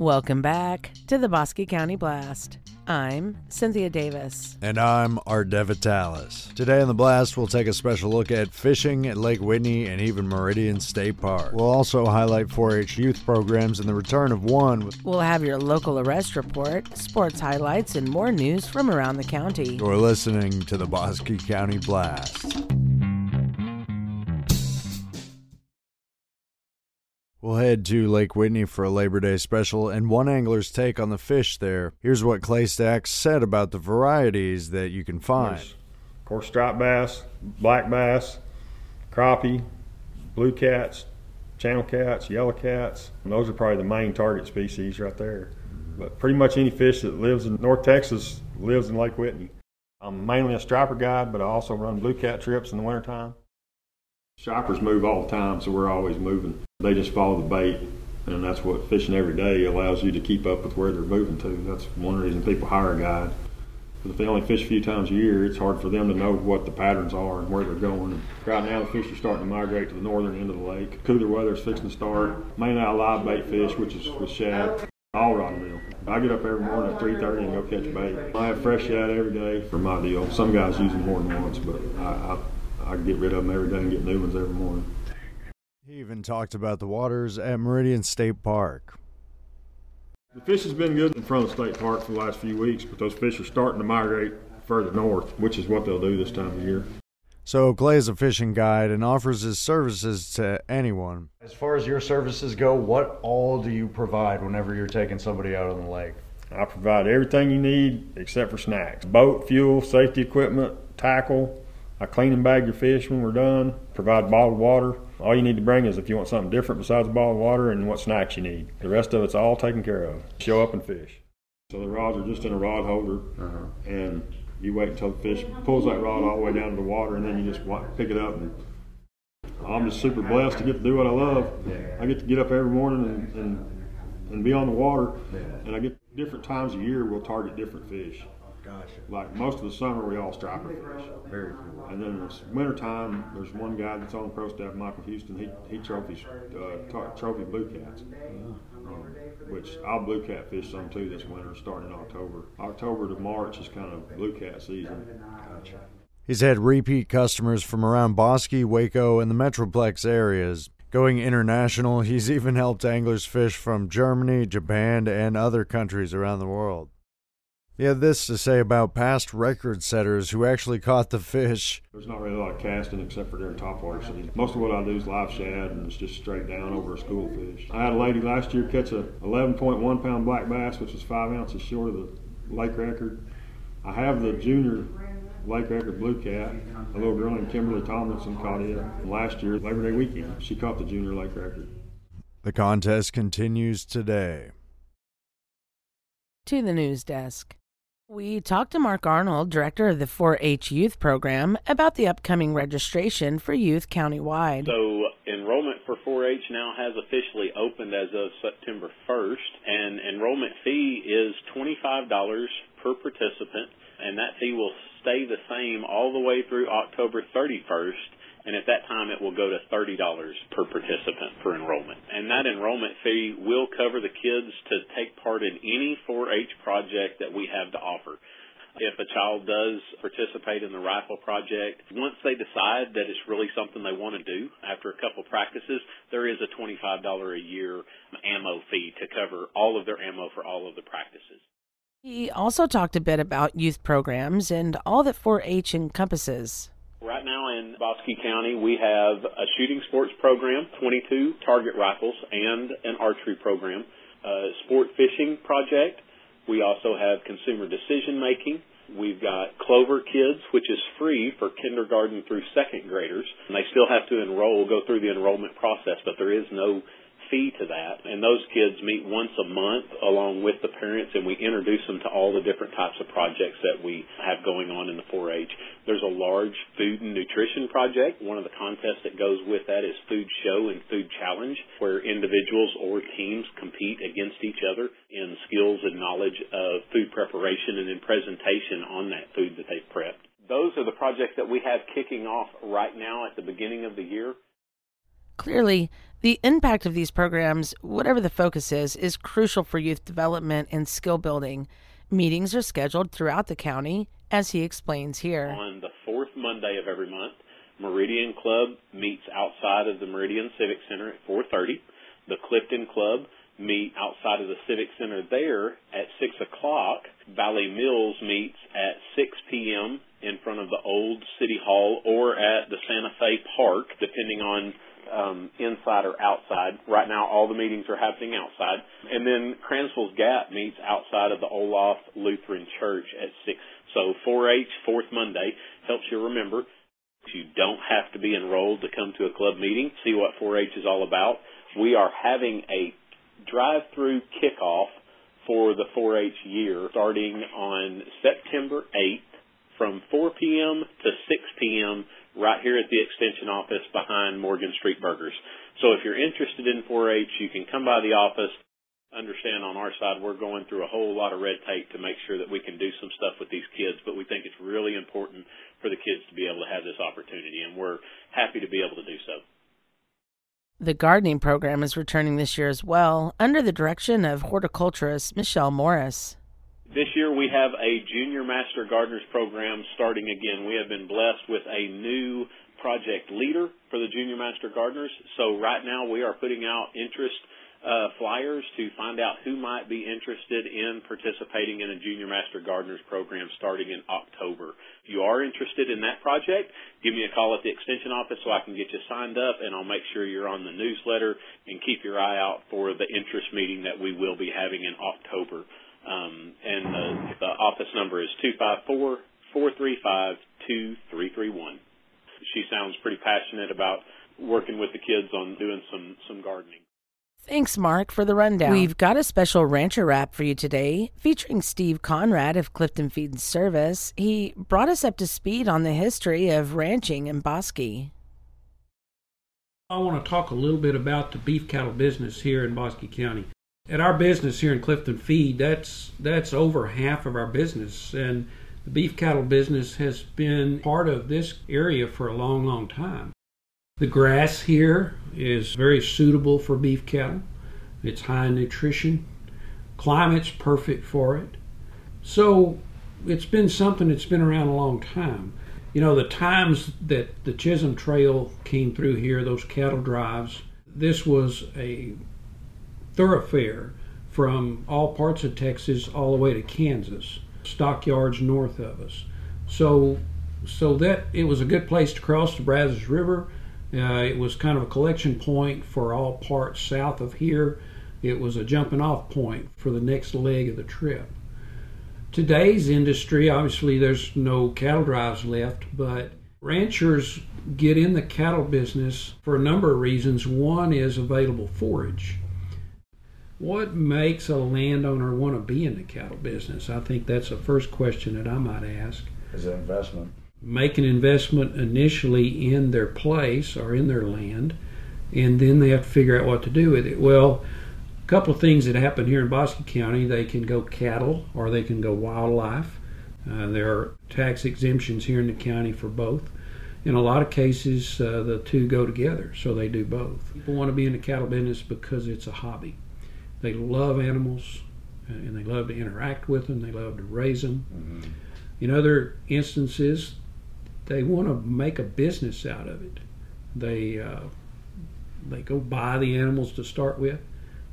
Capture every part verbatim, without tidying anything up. Welcome back to the Bosque County Blast. I'm Cynthia Davis. And I'm Art DeVitalis. Today on The Blast, we'll take a special look at fishing at Lake Whitney and even Meridian State Park. We'll also highlight four H youth programs and the return of one. We'll have your local arrest report, sports highlights, and more news from around the county. You're listening to the Bosque County Blast. We'll head to Lake Whitney for a Labor Day special and one angler's take on the fish there. Here's what Clay Stack said about the varieties that you can find. There's, of course, striped bass, black bass, crappie, blue cats, channel cats, yellow cats. And those are probably the main target species right there. But pretty much any fish that lives in North Texas lives in Lake Whitney. I'm mainly a striper guide, but I also run blue cat trips in the wintertime. Stripers move all the time, so we're always moving. They just follow the bait, and that's what fishing every day allows you to keep up with where they're moving to. That's one reason people hire a guide. But if they only fish a few times a year, it's hard for them to know what the patterns are and where they're going. And right now, the fish are starting to migrate to the northern end of the lake. Cooler weather is fixing to start. Mainly I live bait fish, which is with shad, all rod reel. I get up every morning at three thirty and go catch bait. I have fresh shad every day for my deal. Some guys use them more than once, but I, I, I get rid of them every day and get new ones every morning. He even talked about the waters at Meridian State Park. The fish has been good in front of State Park for the last few weeks, but those fish are starting to migrate further north, which is what they'll do this time of year. So Clay is a fishing guide and offers his services to anyone. As far as your services go, what all do you provide whenever you're taking somebody out on the lake? I provide everything you need except for snacks. Boat, fuel, safety equipment, tackle. I clean and bag your fish when we're done, provide bottled water. All you need to bring is if you want something different besides bottled water and what snacks you need. The rest of it's all taken care of. Show up and fish. So the rods are just in a rod holder, uh-huh. and you wait until the fish pulls that rod all the way down to the water, and then you just pick it up. And I'm just super blessed to get to do what I love. I get to get up every morning and, and, and be on the water, and I get different times of year we'll target different fish. Gotcha. Like most of the summer, we all striper fish. Very cool. And then in the wintertime, there's one guy that's on the pro staff, Michael Houston. He he trophies uh, tar- trophy blue cats, uh-huh. um, which I'll blue cat fish some too this winter, starting in October. October to March is kind of blue cat season. Gotcha. He's had repeat customers from around Bosque, Waco, and the Metroplex areas. Going international, he's even helped anglers fish from Germany, Japan, and other countries around the world. He had this to say about past record setters who actually caught the fish. There's not really a lot of casting except for during topwater season. Most of what I do is live shad, and it's just straight down over a school fish. I had a lady last year catch a eleven point one pound black bass, which was five ounces short of the lake record. I have the junior lake record blue cat. A little girl named Kimberly Tomlinson caught it last year, Labor Day weekend. She caught the junior lake record. The contest continues today. To the news desk. We talked to Mark Arnold, director of the four H Youth Program, about the upcoming registration for youth countywide. So enrollment for four H now has officially opened as of September first, and enrollment fee is twenty-five dollars per participant, and that fee will stay the same all the way through October thirty-first. And at that time, it will go to thirty dollars per participant for enrollment. And that enrollment fee will cover the kids to take part in any four H project that we have to offer. If a child does participate in the rifle project, once they decide that it's really something they want to do, after a couple practices, there is a twenty-five dollars a year ammo fee to cover all of their ammo for all of the practices. He also talked a bit about youth programs and all that four H encompasses. Right now in Bosque County, we have a shooting sports program, twenty-two target rifles, and an archery program, a sport fishing project. We also have consumer decision making. We've got Clover Kids, which is free for kindergarten through second graders. And they still have to enroll, go through the enrollment process, but there is no fee to that. And those kids meet once a month along with the parents, and we introduce them to all the different types of projects that we have going on in the four H. There's a large food and nutrition project. One of the contests that goes with that is Food Show and Food Challenge, where individuals or teams compete against each other in skills and knowledge of food preparation and in presentation on that food that they've prepped. Those are the projects that we have kicking off right now at the beginning of the year. Clearly, The impact of these programs, whatever the focus is, is crucial for youth development and skill building. Meetings are scheduled throughout the county, as he explains here. On the fourth Monday of every month, Meridian Club meets outside of the Meridian Civic Center at four thirty. The Clifton Club meet outside of the Civic Center there at six o'clock. Valley Mills meets at six p.m. in front of the old City Hall or at the Santa Fe Park, depending on um, inside or outside. Right now, all the meetings are happening outside. And then Cransville's Gap meets outside of the Olaf Lutheran Church at six. So four H, fourth Monday, helps you remember. You don't have to be enrolled to come to a club meeting. See what four H is all about. We are having a drive-through kickoff for the four H year starting on September eighth from four p.m. to six p.m. right here at the Extension office behind Morgan Street Burgers. So if you're interested in four H, you can come by the office. Understand on our side we're going through a whole lot of red tape to make sure that we can do some stuff with these kids, but we think it's really important for the kids to be able to have this opportunity, and we're happy to be able to do so. The gardening program is returning this year as well, under the direction of horticulturist Michelle Morris. This year we have a Junior Master Gardeners program starting again. We have been blessed with a new project leader for the Junior Master Gardeners, so right now we are putting out interest Uh, flyers to find out who might be interested in participating in a Junior Master Gardeners program starting in October. If you are interested in that project, give me a call at the Extension office so I can get you signed up, and I'll make sure you're on the newsletter and keep your eye out for the interest meeting that we will be having in October. Um, and the, the office number is two five four, four three five, two three three one. She sounds pretty passionate about working with the kids on doing some, some gardening. Thanks, Mark, for the rundown. We've got a special rancher wrap for you today featuring Steve Conrad of Clifton Feed and Service. He brought us up to speed on the history of ranching in Bosque. I want to talk a little bit about the beef cattle business here in Bosque County. At our business here in Clifton Feed, that's, that's over half of our business, and the beef cattle business has been part of this area for a long, long time. The grass here is very suitable for beef cattle. It's high in nutrition. Climate's perfect for it. So it's been something that's been around a long time. You know, the times that the Chisholm Trail came through here, those cattle drives, this was a thoroughfare from all parts of Texas all the way to Kansas, stockyards north of us. So, so that it was a good place to cross the Brazos River. Uh, it was kind of a collection point for all parts south of here. It was a jumping off point for the next leg of the trip. Today's industry, obviously there's no cattle drives left, but ranchers get in the cattle business for a number of reasons. One is available forage. What makes a landowner want to be in the cattle business? I think that's the first question that I might ask. Is it investment? Make an investment initially in their place or in their land, and then they have to figure out what to do with it. Well, a couple of things that happen here in Bosque County, they can go cattle or they can go wildlife. Uh, there are tax exemptions here in the county for both. In a lot of cases, uh, the two go together, so they do both. People want to be in the cattle business because it's a hobby. They love animals, and they love to interact with them. They love to raise them. Mm-hmm. In other instances, they want to make a business out of it. They uh, they go buy the animals to start with,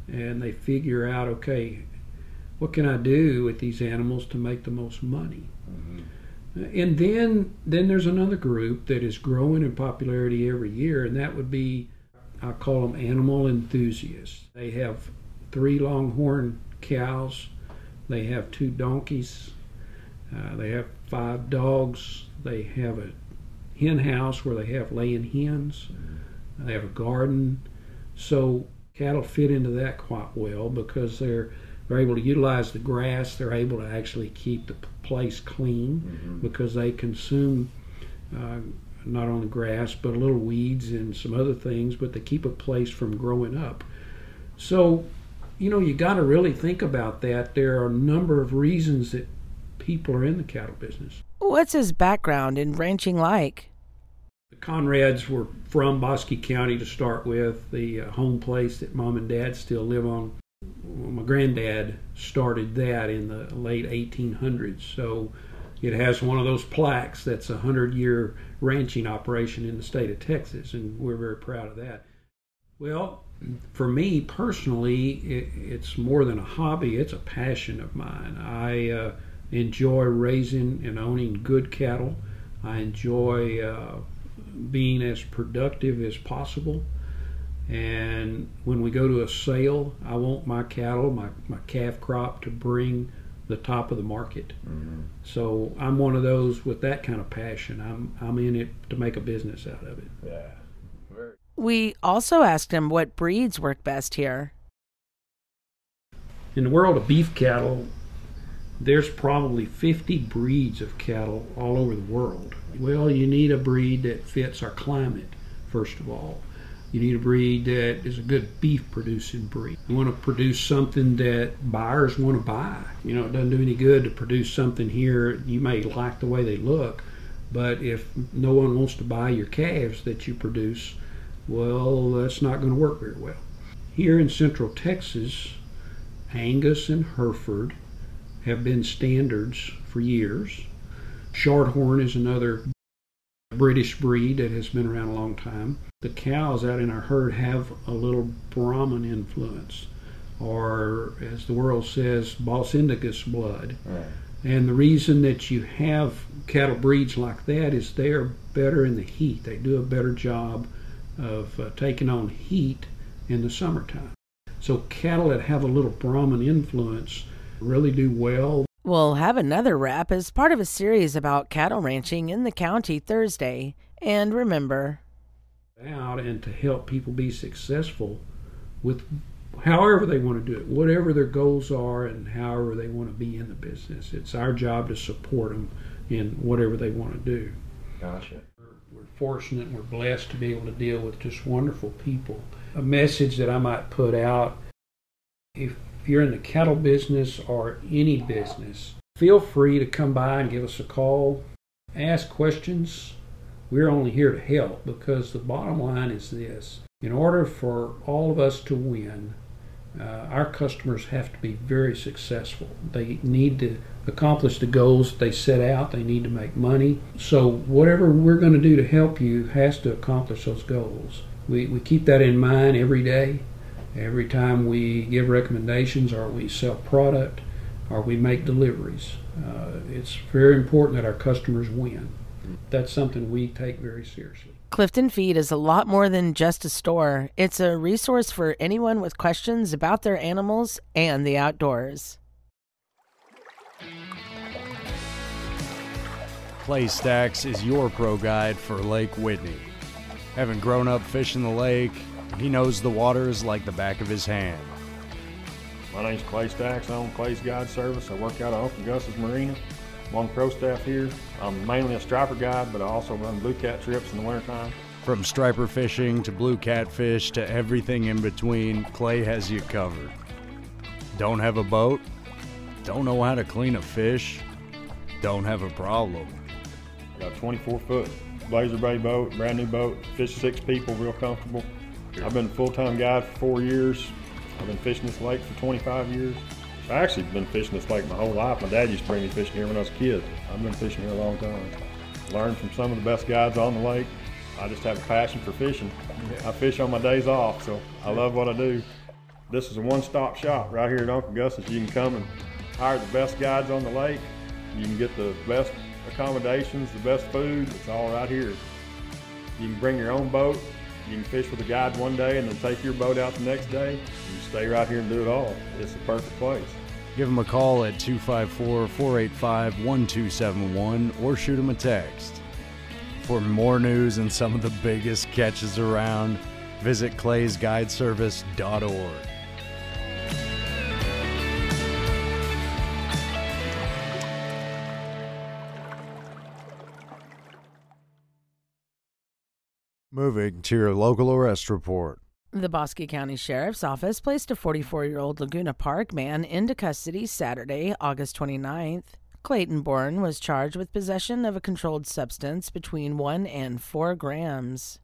and they figure out, okay, what can I do with these animals to make the most money? Mm-hmm. And then then there's another group that is growing in popularity every year, and that would be, I call them animal enthusiasts. They have three longhorn cows. They have two donkeys. Uh, they have five dogs. They have a hen house where they have laying hens. They have a garden. So cattle fit into that quite well because they're they're able to utilize the grass. They're able to actually keep the place clean mm-hmm. because they consume uh, not only grass but a little weeds and some other things, but they keep a place from growing up. So, you know, you got to really think about that. There are a number of reasons that people are in the cattle business. What's his background in ranching like? The Conrads were from Bosque County to start with, the home place that Mom and Dad still live on. My granddad started that in the late eighteen hundreds, so it has one of those plaques that's a hundred-year ranching operation in the state of Texas, and we're very proud of that. Well, for me personally, it, it's more than a hobby, it's a passion of mine. I uh, enjoy raising and owning good cattle. I enjoy uh, being as productive as possible. And when we go to a sale, I want my cattle, my, my calf crop, to bring the top of the market. Mm-hmm. So I'm one of those with that kind of passion. I'm I'm in it to make a business out of it. Yeah. Very. We also asked him what breeds work best here. In the world of beef cattle, there's probably fifty breeds of cattle all over the world. Well, you need a breed that fits our climate, first of all. You need a breed that is a good beef-producing breed. You want to produce something that buyers want to buy. You know, it doesn't do any good to produce something here. You may like the way they look, but if no one wants to buy your calves that you produce, well, that's not going to work very well. Here in Central Texas, Angus and Hereford have been standards for years. Shorthorn is another British breed that has been around a long time. The cows out in our herd have a little Brahman influence, or as the world says, Bos Indicus blood. Right. And the reason that you have cattle breeds like that is they're better in the heat. They do a better job of uh, taking on heat in the summertime. So cattle that have a little Brahman influence really do well. We'll have another wrap as part of a series about cattle ranching in the county Thursday. And remember, out and to help people be successful with however they want to do it, whatever their goals are and however they want to be in the business. It's our job to support them in whatever they want to do. Gotcha. We're, we're fortunate, we're blessed to be able to deal with just wonderful people. A message that I might put out, if If you're in the cattle business or any business, feel free to come by and give us a call. Ask questions. We're only here to help, because the bottom line is this. In order for all of us to win, uh, our customers have to be very successful. They need to accomplish the goals that they set out. They need to make money. So whatever we're going to do to help you has to accomplish those goals. We, we keep that in mind every day. Every time we give recommendations, or we sell product, or we make deliveries, uh, it's very important that our customers win. That's something we take very seriously. Clifton Feed is a lot more than just a store. It's a resource for anyone with questions about their animals and the outdoors. Clay Stacks is your pro guide for Lake Whitney. Having grown up fishing the lake, he knows the waters like the back of his hand. My name's Clay Stacks. I own Clay's Guide Service. I work out of Hope and Gus' Marina. I'm on pro staff here. I'm mainly a striper guide, but I also run blue cat trips in the wintertime. From striper fishing to blue catfish to everything in between, Clay has you covered. Don't have a boat? Don't know how to clean a fish? Don't have a problem. I got a twenty-four foot Blazer Bay boat, brand new boat, fish six people, real comfortable. I've been a full-time guide for four years. I've been fishing this lake for twenty-five years. I actually been fishing this lake my whole life. My dad used to bring me fishing here when I was a kid. I've been fishing here a long time. Learned from some of the best guides on the lake. I just have a passion for fishing. I fish on my days off, so I love what I do. This is a one-stop shop right here at Uncle Gus's. You can come and hire the best guides on the lake. You can get the best accommodations, the best food. It's all right here. You can bring your own boat. You can fish with a guide one day and then take your boat out the next day. You stay right here and do it all. It's the perfect place. Give them a call at two five four, four eight five, one two seven one or shoot them a text. For more news and some of the biggest catches around, visit clays guide service dot org. Moving to your local arrest report. The Bosque County Sheriff's Office placed a forty-four-year-old Laguna Park man into custody Saturday, August twenty-ninth. Clayton Bourne was charged with possession of a controlled substance between one and four grams.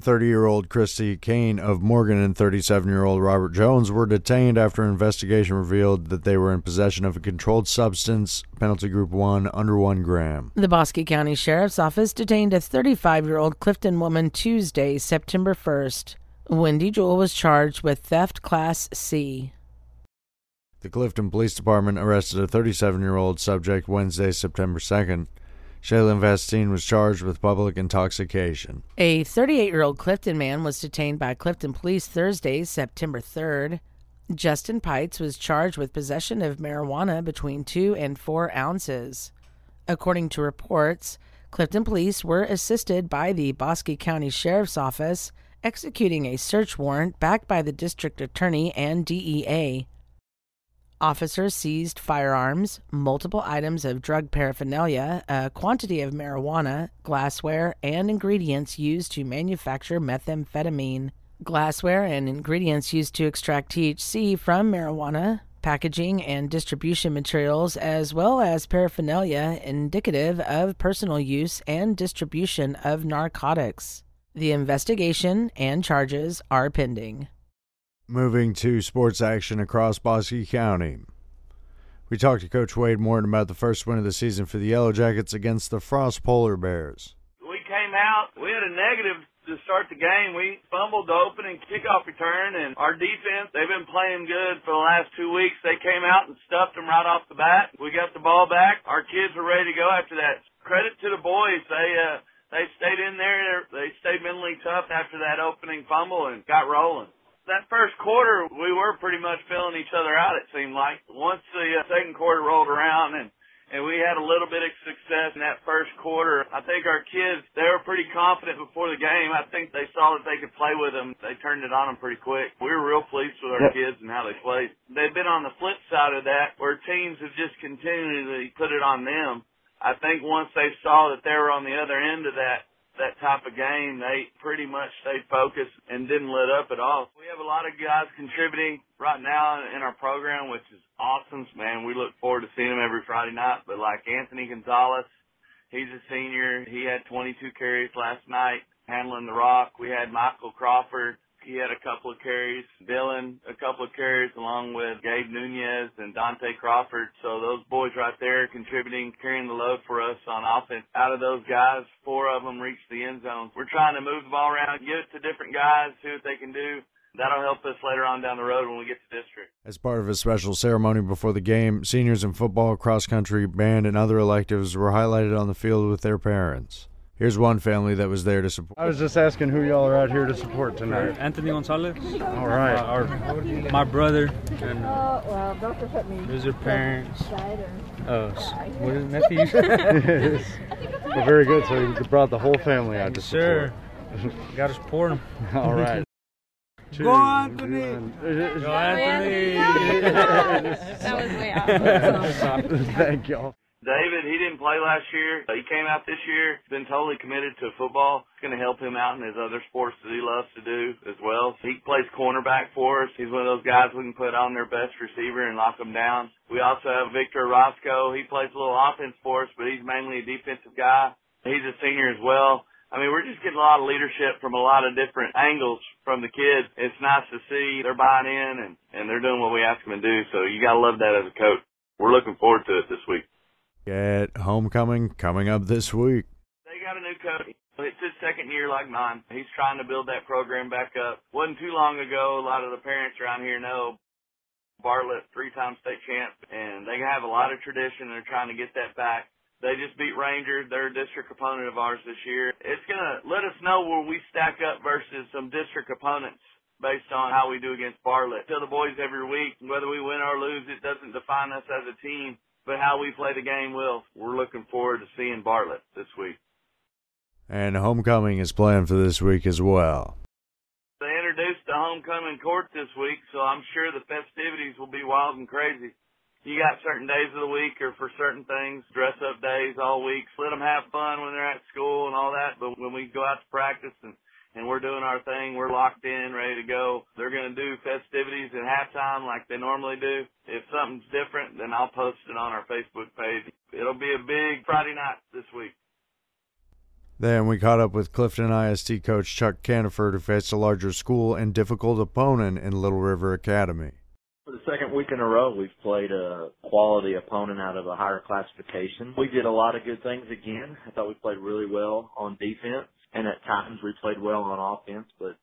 thirty-year-old Christy Kane of Morgan and thirty-seven-year-old Robert Jones were detained after an investigation revealed that they were in possession of a controlled substance, penalty group one, under one gram. The Bosque County Sheriff's Office detained a thirty-five-year-old Clifton woman Tuesday, September first. Wendy Jewell was charged with theft class C. The Clifton Police Department arrested a thirty-seven-year-old subject Wednesday, September second. Shailen Vastine was charged with public intoxication. A thirty-eight-year-old Clifton man was detained by Clifton Police Thursday, September third. Justin Pites was charged with possession of marijuana between two and four ounces. According to reports, Clifton Police were assisted by the Bosque County Sheriff's Office, executing a search warrant backed by the District Attorney and D E A. Officers seized firearms, multiple items of drug paraphernalia, a quantity of marijuana, glassware, and ingredients used to manufacture methamphetamine, glassware and ingredients used to extract T H C from marijuana, packaging and distribution materials, as well as paraphernalia indicative of personal use and distribution of narcotics. The investigation and charges are pending. Moving to sports action across Bosque County. We talked to Coach Wade Morton about the first win of the season for the Yellow Jackets against the Frost Polar Bears. We came out, we had a negative to start the game. We fumbled the opening kickoff return, and our defense, they've been playing good for the last two weeks. They came out and stuffed them right off the bat. We got the ball back. Our kids were ready to go after that. Credit to the boys. They, uh, they stayed in there. They stayed mentally tough after that opening fumble and got rolling. That first quarter, we were pretty much filling each other out, it seemed like. Once the uh, second quarter rolled around and, and we had a little bit of success in that first quarter, I think our kids, they were pretty confident before the game. I think they saw that they could play with them. They turned it on them pretty quick. We were real pleased with our kids and how they played. They've been on the flip side of that, where teams have just continually put it on them. I think once they saw that they were on the other end of that, that type of game, they pretty much stayed focused and didn't let up at all. We have a lot of guys contributing right now in our program, which is awesome. Man, we look forward to seeing them every Friday night. But like Anthony Gonzalez, he's a senior. He had twenty-two carries last night, handling the rock. We had Michael Crawford. He had a couple of carries. Dylan, a couple of carries, along with Gabe Nunez and Dante Crawford. So those boys right there contributing, carrying the load for us on offense. Out of those guys, four of them reached the end zone. We're trying to move the ball around, give it to different guys, see what they can do. That'll help us later on down the road when we get to district. As part of a special ceremony before the game, seniors in football, cross-country, band, and other electives were highlighted on the field with their parents. Here's one family that was there to support. I was just asking who y'all are out here to support tonight. Anthony Gonzalez. All right. Uh, our, my brother. And oh, well, don't hit me. There's your parents. Uh, what is nephews? Well, very good. So you brought the whole family out to support. Sure. Got to support them. All right. Two, Go Anthony! Go Anthony! That was way out. Thank y'all. David, he didn't play last year. He came out this year. He's been totally committed to football. It's going to help him out in his other sports that he loves to do as well. He plays cornerback for us. He's one of those guys we can put on their best receiver and lock them down. We also have Victor Roscoe. He plays a little offense for us, but he's mainly a defensive guy. He's a senior as well. I mean, we're just getting a lot of leadership from a lot of different angles from the kids. It's nice to see they're buying in and, and they're doing what we ask them to do. So you got to love that as a coach. We're looking forward to it this week. At homecoming coming up this week. They got a new coach. It's his second year like mine. He's trying to build that program back up. Wasn't too long ago, a lot of the parents around here know Bartlett, three-time state champ, and they have a lot of tradition. They're trying to get that back. They just beat Ranger. They're a district opponent of ours this year. It's going to let us know where we stack up versus some district opponents based on how we do against Bartlett. Tell the boys every week, whether we win or lose, it doesn't define us as a team. But how we play the game will. We're looking forward to seeing Bartlett this week. And homecoming is planned for this week as well. They introduced the homecoming court this week, so I'm sure the festivities will be wild and crazy. You got certain days of the week or for certain things, dress-up days all week. Let them have fun when they're at school and all that. But when we go out to practice and, and we're doing our thing. We're locked in, ready to go. They're going to do festivities at halftime like they normally do. If something's different, then I'll post it on our Facebook page. It'll be a big Friday night this week. Then we caught up with Clifton I S D coach Chuck Caniford, who faced a larger school and difficult opponent in Little River Academy. For the second week in a row, we've played a quality opponent out of a higher classification. We did a lot of good things again. I thought we played really well on defense, and at times we played well on offense, but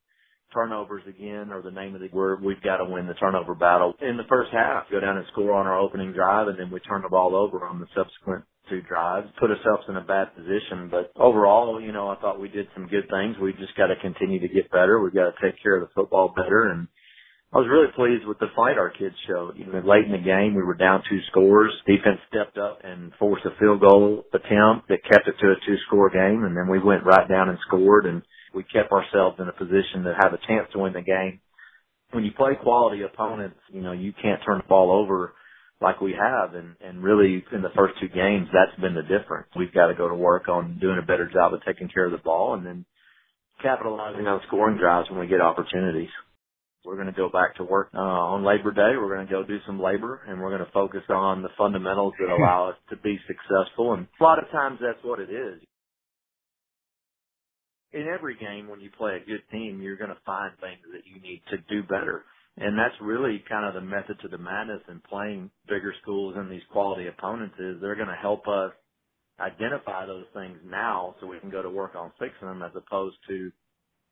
turnovers again are the name of the word. We've got to win the turnover battle. In the first half, go down and score on our opening drive, and then we turn the ball over on the subsequent two drives, put ourselves in a bad position. But overall, you know, I thought we did some good things. We've just got to continue to get better. We've got to take care of the football better. And I was really pleased with the fight our kids showed. You know, late in the game, we were down two scores. Defense stepped up and forced a field goal attempt that kept it to a two-score game. And then we went right down and scored, and we kept ourselves in a position to have a chance to win the game. When you play quality opponents, you know, you can't turn the ball over like we have, and, and really in the first two games, that's been the difference. We've got to go to work on doing a better job of taking care of the ball and then capitalizing on scoring drives when we get opportunities. We're going to go back to work uh, on Labor Day. We're going to go do some labor, and we're going to focus on the fundamentals that allow us to be successful, and a lot of times that's what it is. In every game, when you play a good team, you're going to find things that you need to do better. And that's really kind of the method to the madness in playing bigger schools and these quality opponents is they're going to help us identify those things now so we can go to work on fixing them, as opposed to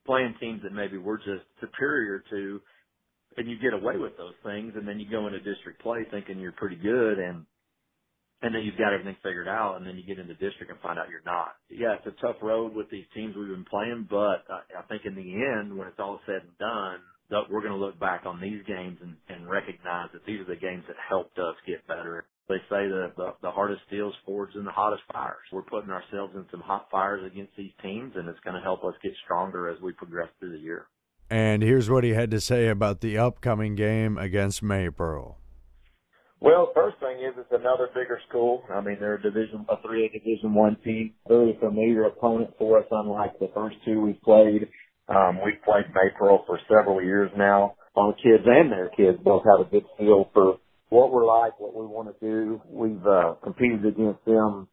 playing teams that maybe we're just superior to, and you get away with those things, and then you go into district play thinking you're pretty good, and and then you've got everything figured out, and then you get into district and find out you're not. Yeah, it's a tough road with these teams we've been playing, but I, I think in the end, when it's all said and done, that we're going to look back on these games and, and recognize that these are the games that helped us get better. They say that the, the hardest steel's forged in the hottest fires. We're putting ourselves in some hot fires against these teams, and it's going to help us get stronger as we progress through the year. And here's what he had to say about the upcoming game against Maypearl. Well, first thing is it's another bigger school. I mean, they're a division, a three A Division One team. They're a familiar opponent for us, unlike the first two we've played. Um, we've played Maypearl for several years now. Our kids and their kids both have a good feel for what we're like, what we want to do. We've uh, competed against them,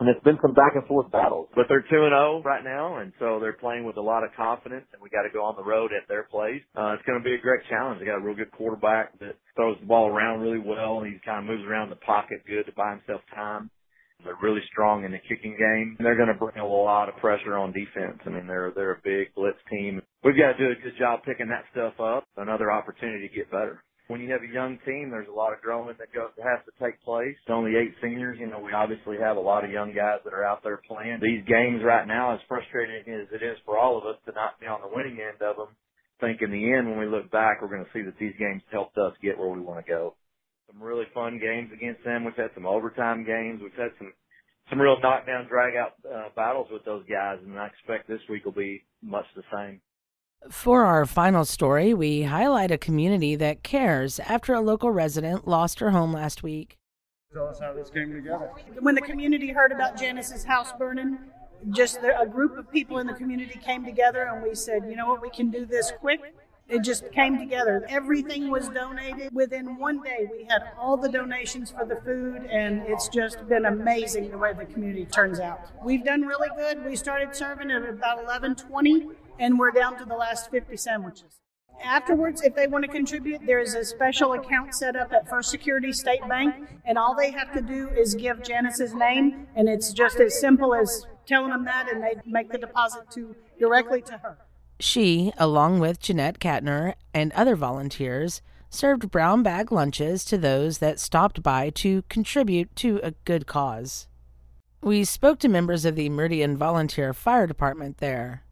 and it's been some back and forth battles. But they're two and oh right now, and so they're playing with a lot of confidence, and we got to go on the road at their place. Uh, it's going to be a great challenge. They got a real good quarterback that throws the ball around really well, and he kind of moves around the pocket good to buy himself time. They're really strong in the kicking game, and they're going to bring a lot of pressure on defense. I mean, they're they're a big blitz team. We've got to do a good job picking that stuff up. Another opportunity to get better. When you have a young team, there's a lot of growing that goes, has to take place. It's only eight seniors. You know, we obviously have a lot of young guys that are out there playing. These games right now, as frustrating as it is for all of us to not be on the winning end of them, I think in the end when we look back, we're going to see that these games helped us get where we want to go. Some really fun games against them. We've had some overtime games. We've had some, some real knockdown, drag-out uh, battles with those guys, and I expect this week will be much the same. For our final story, we highlight a community that cares after a local resident lost her home last week. Tell us how this came together. When the community heard about Janice's house burning, just a group of people in the community came together, and we said, you know what, we can do this quick. It just came together. Everything was donated. Within one day, we had all the donations for the food, and it's just been amazing the way the community turns out. We've done really good. We started serving at about eleven twenty, and we're down to the last fifty sandwiches. Afterwards, if they want to contribute, there is a special account set up at First Security State Bank, and all they have to do is give Janice's name, and it's just as simple as telling them that, and they make the deposit to directly to her. She, along with Jeanette Katner and other volunteers, served brown bag lunches to those that stopped by to contribute to a good cause. We spoke to members of the Meridian Volunteer Fire Department there.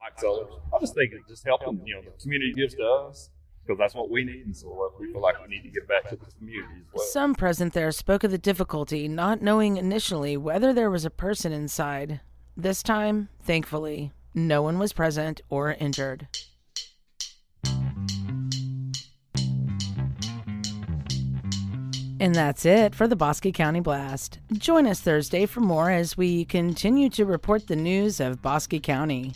Mike Sellers. I just think it's just helping, you know, the community gives to us, because that's what we need, and so we feel like we need to give back to the community as well. Some present there spoke of the difficulty not knowing initially whether there was a person inside. This time, thankfully, no one was present or injured. And that's it for the Bosque County Blast. Join us Thursday for more as we continue to report the news of Bosque County.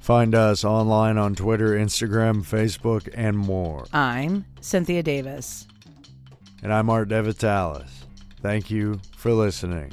Find us online on Twitter, Instagram, Facebook, and more. I'm Cynthia Davis. And I'm Art DeVitalis. Thank you for listening.